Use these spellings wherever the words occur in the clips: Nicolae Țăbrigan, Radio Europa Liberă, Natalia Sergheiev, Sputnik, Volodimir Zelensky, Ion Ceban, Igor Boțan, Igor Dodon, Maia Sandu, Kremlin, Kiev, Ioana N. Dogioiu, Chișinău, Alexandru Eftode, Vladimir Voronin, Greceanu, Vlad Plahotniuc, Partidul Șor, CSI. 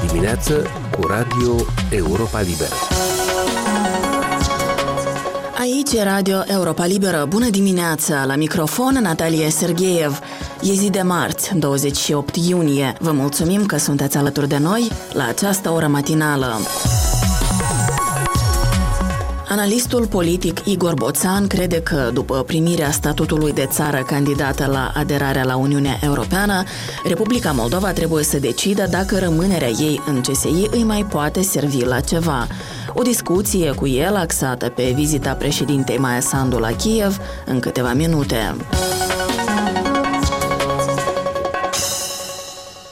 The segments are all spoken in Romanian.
de dimineață cu Radio Europa Liberă. Aici e Radio Europa Liberă. Bună dimineața! La microfon Natalia Sergheiev. E zi de marți, 28 iunie. Vă mulțumim că sunteți alături de noi la această oră matinală. Analistul politic Igor Boțan crede că, după primirea statutului de țară candidată la aderarea la Uniunea Europeană, Republica Moldova trebuie să decidă dacă rămânerea ei în CSI îi mai poate servi la ceva. O discuție cu el axată pe vizita președintei Maia Sandu la Kiev în câteva minute.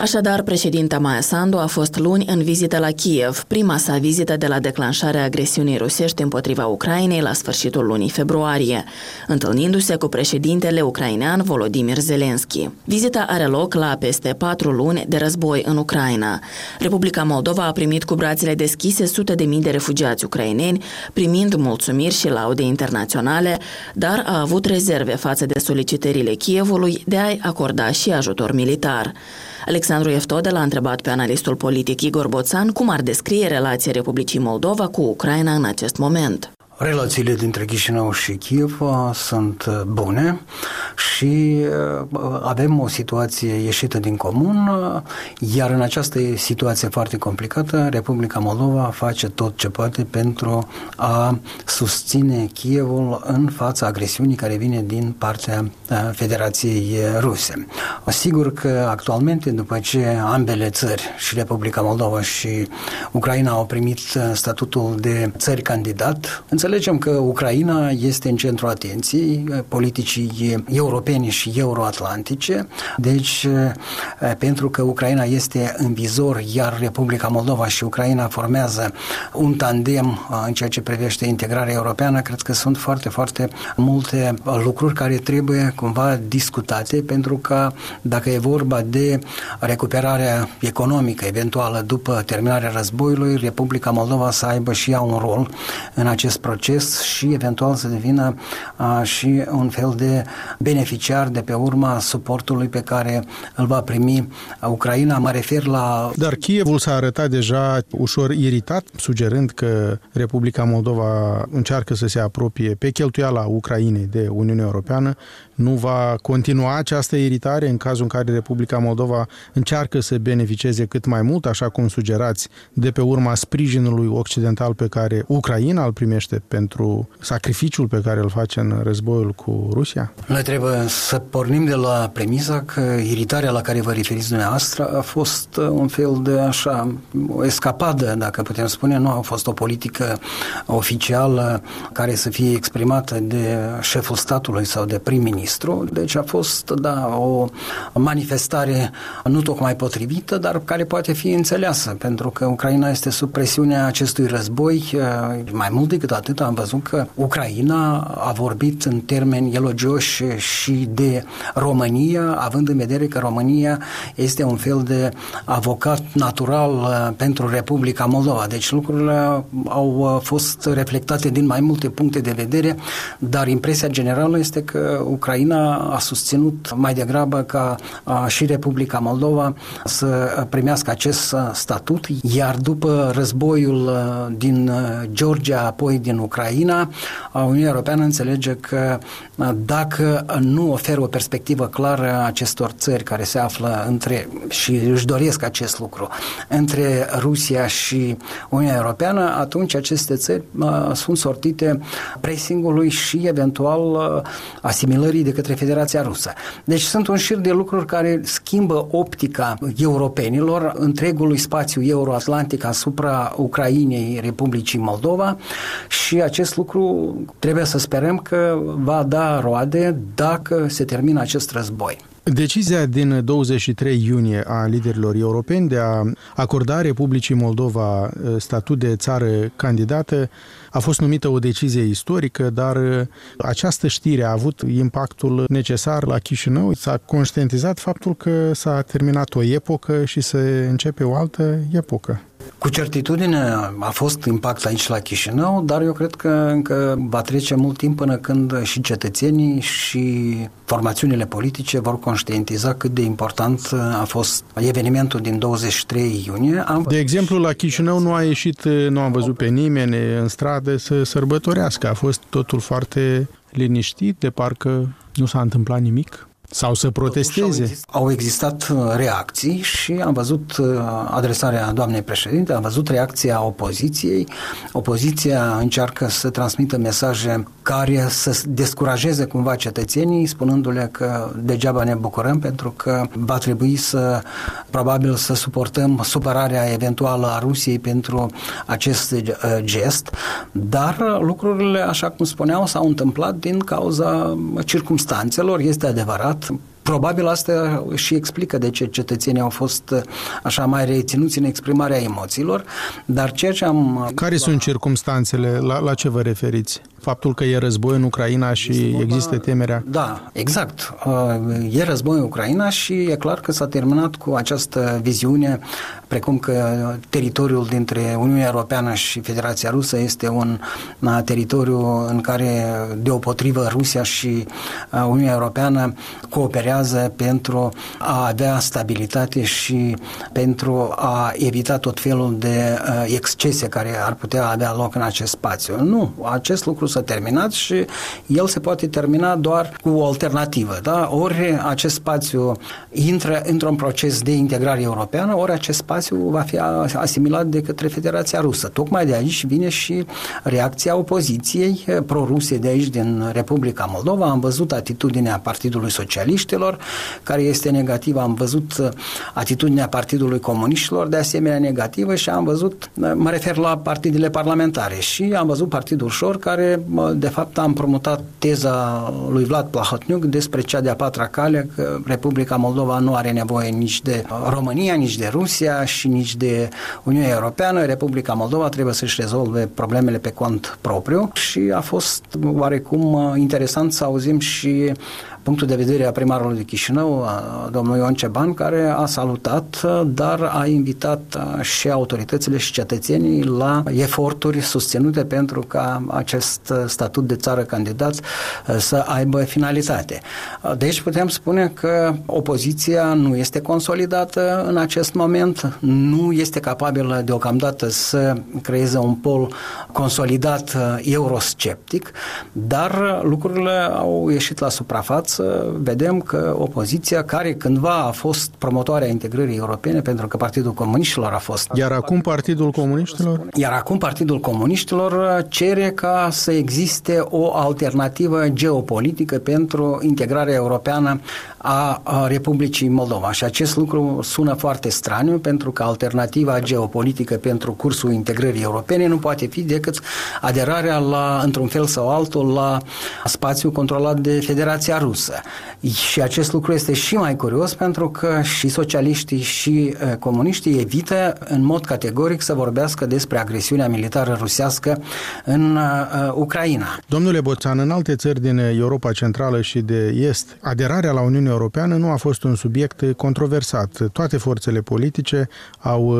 Așadar, președinta Maia Sandu a fost luni în vizită la Kiev, prima sa vizită de la declanșarea agresiunii rusești împotriva Ucrainei la sfârșitul lunii februarie, întâlnindu-se cu președintele ucrainean Volodimir Zelensky. Vizita are loc la peste 4 luni de război în Ucraina. Republica Moldova a primit cu brațele deschise sute de mii de refugiați ucraineni, primind mulțumiri și laude internaționale, dar a avut rezerve față de solicitările Kievului de a-i acorda și ajutor militar. Alexandru Eftode l-a întrebat pe analistul politic Igor Boțan cum ar descrie relația Republicii Moldova cu Ucraina în acest moment. Relațiile dintre Chișinău și Kiev sunt bune și avem o situație ieșită din comun, iar în această situație foarte complicată, Republica Moldova face tot ce poate pentru a susține Kievul în fața agresiunii care vine din partea Federației Ruse. Sigur că actualmente, după ce ambele țări, și Republica Moldova și Ucraina, au primit statutul de țări candidat, înțelegem că Ucraina este în centrul atenției politicii europene și euroatlantice, deci pentru că Ucraina este în vizor, iar Republica Moldova și Ucraina formează un tandem în ceea ce privește integrarea europeană, cred că sunt foarte, foarte multe lucruri care trebuie cumva discutate, pentru că dacă e vorba de recuperarea economică eventuală după terminarea războiului, Republica Moldova să aibă și ea un rol în acest proces și eventual să devină și un fel de beneficiar de pe urma suportului pe care îl va primi Ucraina. Mă refer la... Dar Kievul s-a arătat deja ușor iritat, sugerând că Republica Moldova încearcă să se apropie pe cheltuiala Ucrainei de Uniunea Europeană. Nu va continua această iritare în cazul în care Republica Moldova încearcă să beneficieze cât mai mult, așa cum sugerați, de pe urma sprijinului occidental pe care Ucraina îl primește pentru sacrificiul pe care îl face în războiul cu Rusia? Noi trebuie să pornim de la premisa că iritarea la care vă referiți dumneavoastră a fost un fel de așa, o escapadă, dacă putem spune, nu a fost o politică oficială care să fie exprimată de șeful statului sau de prim-ministru. Deci a fost, o manifestare nu tocmai potrivită, dar care poate fi înțeleasă, pentru că Ucraina este sub presiunea acestui război. Mai mult decât atât, am văzut că Ucraina a vorbit în termeni elogioși și de România, având în vedere că România este un fel de avocat natural pentru Republica Moldova. Deci lucrurile au fost reflectate din mai multe puncte de vedere, dar impresia generală este că Ucraina a susținut mai degrabă ca și Republica Moldova să primească acest statut, iar după războiul din Georgia, apoi din Ucraina, Uniunea Europeană înțelege că dacă nu oferă o perspectivă clară acestor țări care se află și își doresc acest lucru, între Rusia și Uniunea Europeană, atunci aceste țări sunt sortite pressingului și eventual asimilării de către Federația Rusă. Deci sunt un șir de lucruri care schimbă optica europenilor, întregului spațiu euroatlantic asupra Ucrainei, Republicii Moldova, și acest lucru trebuie să sperăm că va da roade dacă se termină acest război. Decizia din 23 iunie a liderilor europeni de a acorda Republicii Moldova statut de țară candidată a fost numită o decizie istorică, dar această știre a avut impactul necesar la Chișinău. S-a conștientizat faptul că s-a terminat o epocă și se începe o altă epocă. Cu certitudine a fost impact aici la Chișinău, dar eu cred că încă va trece mult timp până când și cetățenii și formațiunile politice vor conștientiza cât de important a fost evenimentul din 23 iunie. De exemplu, la Chișinău nu am văzut pe nimeni în stradă să sărbătorească. A fost totul foarte liniștit, de parcă nu s-a întâmplat nimic. Sau să protesteze. Au existat reacții și am văzut adresarea doamnei președinte, am văzut reacția opoziției. Opoziția încearcă să transmită mesaje care să descurajeze cumva cetățenii, spunându-le că degeaba ne bucurăm pentru că va trebui probabil să suportăm supărarea eventuală a Rusiei pentru acest gest, dar lucrurile, așa cum spuneau, s-au întâmplat din cauza circumstanțelor, este adevărat. Probabil asta și explică de ce cetățenii au fost așa mai reținuți în exprimarea emoțiilor, dar ceea ce am... Care sunt circumstanțele? La ce vă referiți? Faptul că e război în Ucraina și există temerea? Da, exact. E război în Ucraina și e clar că s-a terminat cu această viziune, precum că teritoriul dintre Uniunea Europeană și Federația Rusă este un teritoriu în care deopotrivă Rusia și Uniunea Europeană cooperează pentru a avea stabilitate și pentru a evita tot felul de excese care ar putea avea loc în acest spațiu. Nu, acest lucru s-a terminat și el se poate termina doar cu o alternativă. Da? Ori acest spațiu intră într-un proces de integrare europeană, ori acest spațiu va fi asimilat de către Federația Rusă. Tocmai de aici vine și reacția opoziției proruse de aici din Republica Moldova. Am văzut atitudinea Partidului Socialiștilor, care este negativă, am văzut atitudinea Partidului Comuniștilor, de asemenea negativă, și am văzut, mă refer la partidele parlamentare, și am văzut Partidul Șor, care de fapt a împrumutat teza lui Vlad Plahotniuc despre cea de-a patra cale, că Republica Moldova nu are nevoie nici de România, nici de Rusia și nici de Uniunea Europeană. Republica Moldova trebuie să-și rezolve problemele pe cont propriu și a fost oarecum interesant să auzim și punctul de vedere a primarului de Chișinău, domnul Ion Ceban, care a salutat, dar a invitat și autoritățile și cetățenii la eforturi susținute pentru ca acest statut de țară candidat să aibă finalitate. Deci putem spune că opoziția nu este consolidată în acest moment, nu este capabilă deocamdată să creeze un pol consolidat eurosceptic, dar lucrurile au ieșit la suprafață. Vedem că opoziția, care cândva a fost promotoarea integrării europene, pentru că Partidul Comuniștilor a fost... Iar acum Partidul Comuniștilor cere ca să existe o alternativă geopolitică pentru integrarea europeană a Republicii Moldova. Și acest lucru sună foarte straniu, pentru că alternativa geopolitică pentru cursul integrării europene nu poate fi decât aderarea la, într-un fel sau altul, la spațiul controlat de Federația Rusă. Și acest lucru este și mai curios pentru că și socialiștii și comuniștii evită în mod categoric să vorbească despre agresiunea militară rusească în Ucraina. Domnule Boțan, în alte țări din Europa Centrală și de Est, aderarea la Uniunea Europeană nu a fost un subiect controversat. Toate forțele politice au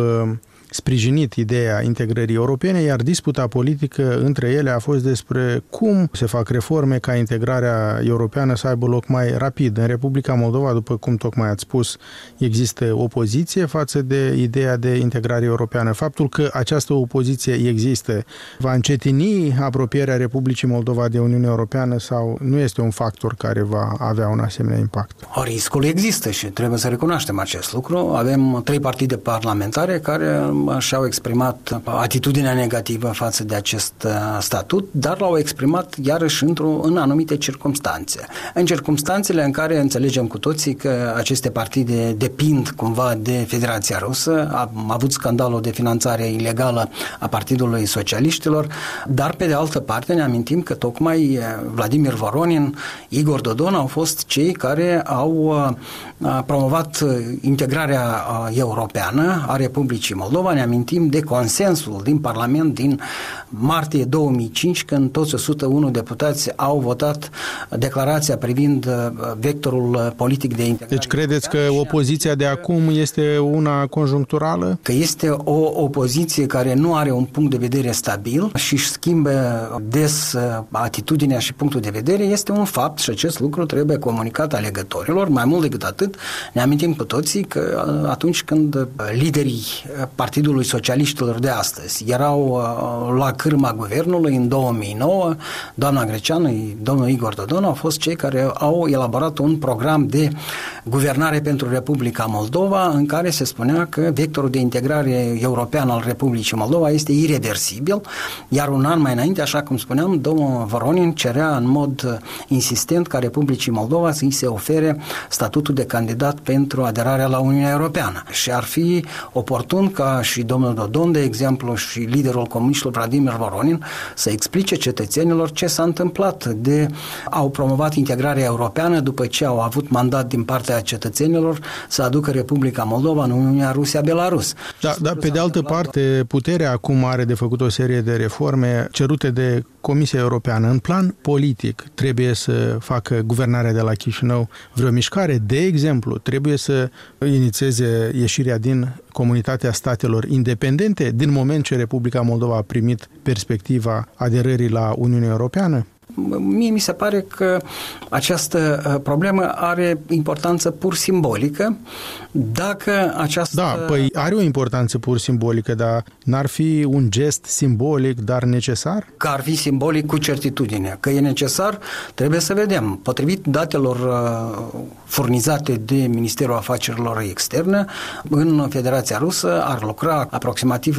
sprijinit ideea integrării europene, iar disputa politică între ele a fost despre cum se fac reforme ca integrarea europeană să aibă loc mai rapid. În Republica Moldova, după cum tocmai ați spus, există opoziție față de ideea de integrare europeană. Faptul că această opoziție există va încetini apropierea Republicii Moldova de Uniunea Europeană sau nu este un factor care va avea un asemenea impact? Riscul există și trebuie să recunoaștem acest lucru. Avem 3 partide parlamentare care și-au exprimat atitudinea negativă față de acest statut, dar l-au exprimat iarăși în anumite circumstanțe. În circumstanțele în care înțelegem cu toții că aceste partide depind cumva de Federația Rusă, am avut scandalul de finanțare ilegală a Partidului Socialiștilor, dar pe de altă parte ne amintim că tocmai Vladimir Voronin, Igor Dodon au fost cei care au promovat integrarea europeană a Republicii Moldova. Ne amintim de consensul din Parlament din martie 2005, când toți 101 deputați au votat declarația privind vectorul politic de integrare. Deci credeți că opoziția de acum este una conjuncturală? Că este o opoziție care nu are un punct de vedere stabil și își schimbă des atitudinea și punctul de vedere, este un fapt și acest lucru trebuie comunicat alegătorilor. Mai mult decât atât, ne amintim cu toții că atunci când liderii Partidului Socialiștilor de astăzi erau la cârma guvernului în 2009, doamna Greceanu, domnul Igor Dodon au fost cei care au elaborat un program de guvernare pentru Republica Moldova în care se spunea că vectorul de integrare european al Republicii Moldova este ireversibil, iar un an mai înainte, așa cum spuneam, domnul Voronin cerea în mod insistent ca Republicii Moldova să-i se ofere statutul de candidat pentru aderarea la Uniunea Europeană și ar fi oportun ca și domnul Dodon, de exemplu, și liderul comuniștilor Vladimir Voronin să explice cetățenilor ce s-a întâmplat, au promovat integrarea europeană după ce au avut mandat din partea cetățenilor să aducă Republica Moldova în Uniunea Rusia-Belarus. Dar pe de altă parte, puterea acum are de făcut o serie de reforme cerute de Comisia Europeană. În plan politic trebuie să facă guvernarea de la Chișinău vreo mișcare, de exemplu, trebuie să inițieze ieșirea din Comunitatea Statelor Independente, din moment ce Republica Moldova a primit perspectiva aderării la Uniunea Europeană? Mie mi se pare că această problemă are importanță pur simbolică. Dacă această... Da, păi are o importanță pur simbolică, dar n-ar fi un gest simbolic, dar necesar? Că ar fi simbolic cu certitudine. Că e necesar, trebuie să vedem. Potrivit datelor furnizate de Ministerul Afacerilor Externe, în Federația Rusă ar lucra aproximativ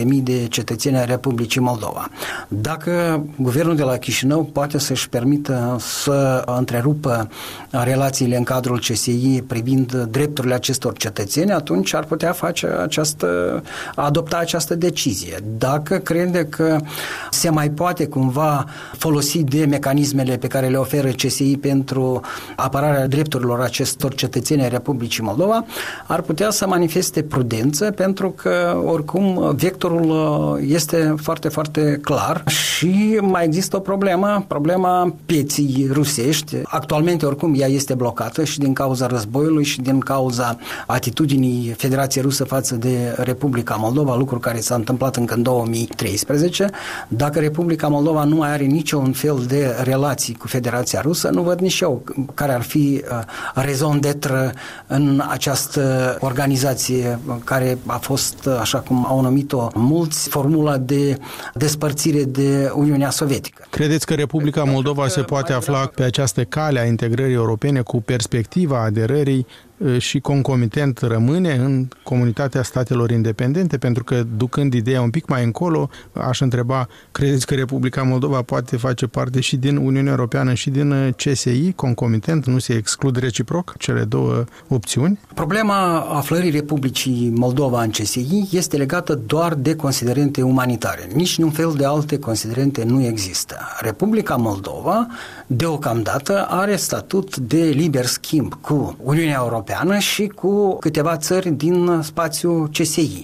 200.000 de cetățeni ai Republicii Moldova. Dacă guvernul de la Chișinău poate să-și permită să întrerupă relațiile în cadrul CSI privind drepturile acestor cetățeni, atunci ar putea face adopta această decizie. Dacă crede că se mai poate cumva folosi de mecanismele pe care le oferă CSI pentru apărarea drepturilor acestor cetățeni ai Republicii Moldova, ar putea să manifeste prudență, pentru că oricum vectorul este foarte, foarte clar și mai există o problema pieții rusești. Actualmente, oricum, ea este blocată și din cauza războiului și din cauza atitudinii Federației Rusă față de Republica Moldova, lucru care s-a întâmplat încă în 2013. Dacă Republica Moldova nu mai are niciun fel de relații cu Federația Rusă, nu văd nici eu care ar fi raison d'être în această organizație care a fost, așa cum au numit-o mulți, formula de despărțire de Uniunea Sovietică. Credeți că Republica Moldova se poate afla pe această cale a integrării europene cu perspectiva aderării și concomitent rămâne în Comunitatea Statelor Independente? Pentru că, ducând ideea un pic mai încolo, aș întreba, credeți că Republica Moldova poate face parte și din Uniunea Europeană și din CSI, concomitent, nu se exclud reciproc cele două opțiuni? Problema aflării Republicii Moldova în CSI este legată doar de considerente umanitare. Nici un fel de alte considerente nu există. Republica Moldova, deocamdată, are statut de liber schimb cu Uniunea Europeană și cu câteva țări din spațiul CSI.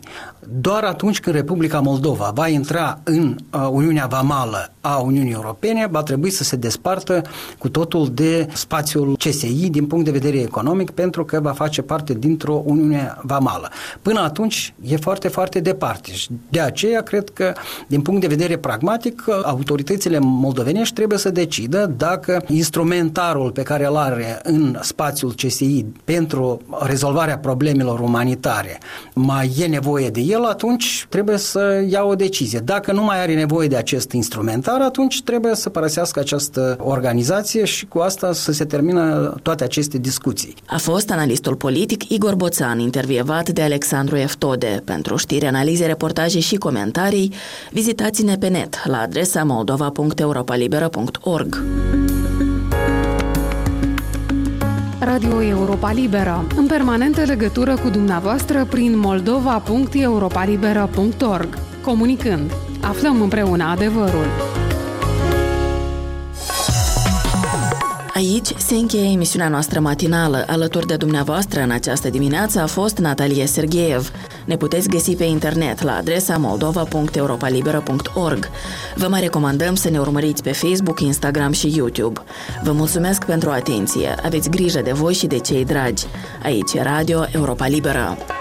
Doar atunci când Republica Moldova va intra în Uniunea Vamală a Uniunii Europene, va trebui să se despartă cu totul de spațiul CSI din punct de vedere economic, pentru că va face parte dintr-o Uniune Vamală. Până atunci e foarte, foarte departe. De aceea cred că, din punct de vedere pragmatic, autoritățile moldovenești trebuie să decidă dacă instrumentarul pe care îl are în spațiul CSI pentru rezolvarea problemelor umanitare mai e nevoie de el, atunci trebuie să ia o decizie. Dacă nu mai are nevoie de acest instrumentar, atunci trebuie să părăsească această organizație și cu asta să se termină toate aceste discuții. A fost analistul politic Igor Boțan, intervievat de Alexandru Eftode. Pentru știri, analize, reportaje și comentarii, vizitați-ne pe net la adresa moldova.europalibera.org. Radio Europa Liberă, în permanentă legătură cu dumneavoastră prin moldova.europalibera.org. Comunicând, aflăm împreună adevărul. Aici se încheie emisiunea noastră matinală. Alături de dumneavoastră în această dimineață a fost Natalia Sergheiev. Ne puteți găsi pe internet la adresa moldova.europalibera.org. Vă mai recomandăm să ne urmăriți pe Facebook, Instagram și YouTube. Vă mulțumesc pentru atenție. Aveți grijă de voi și de cei dragi. Aici Radio Europa Liberă.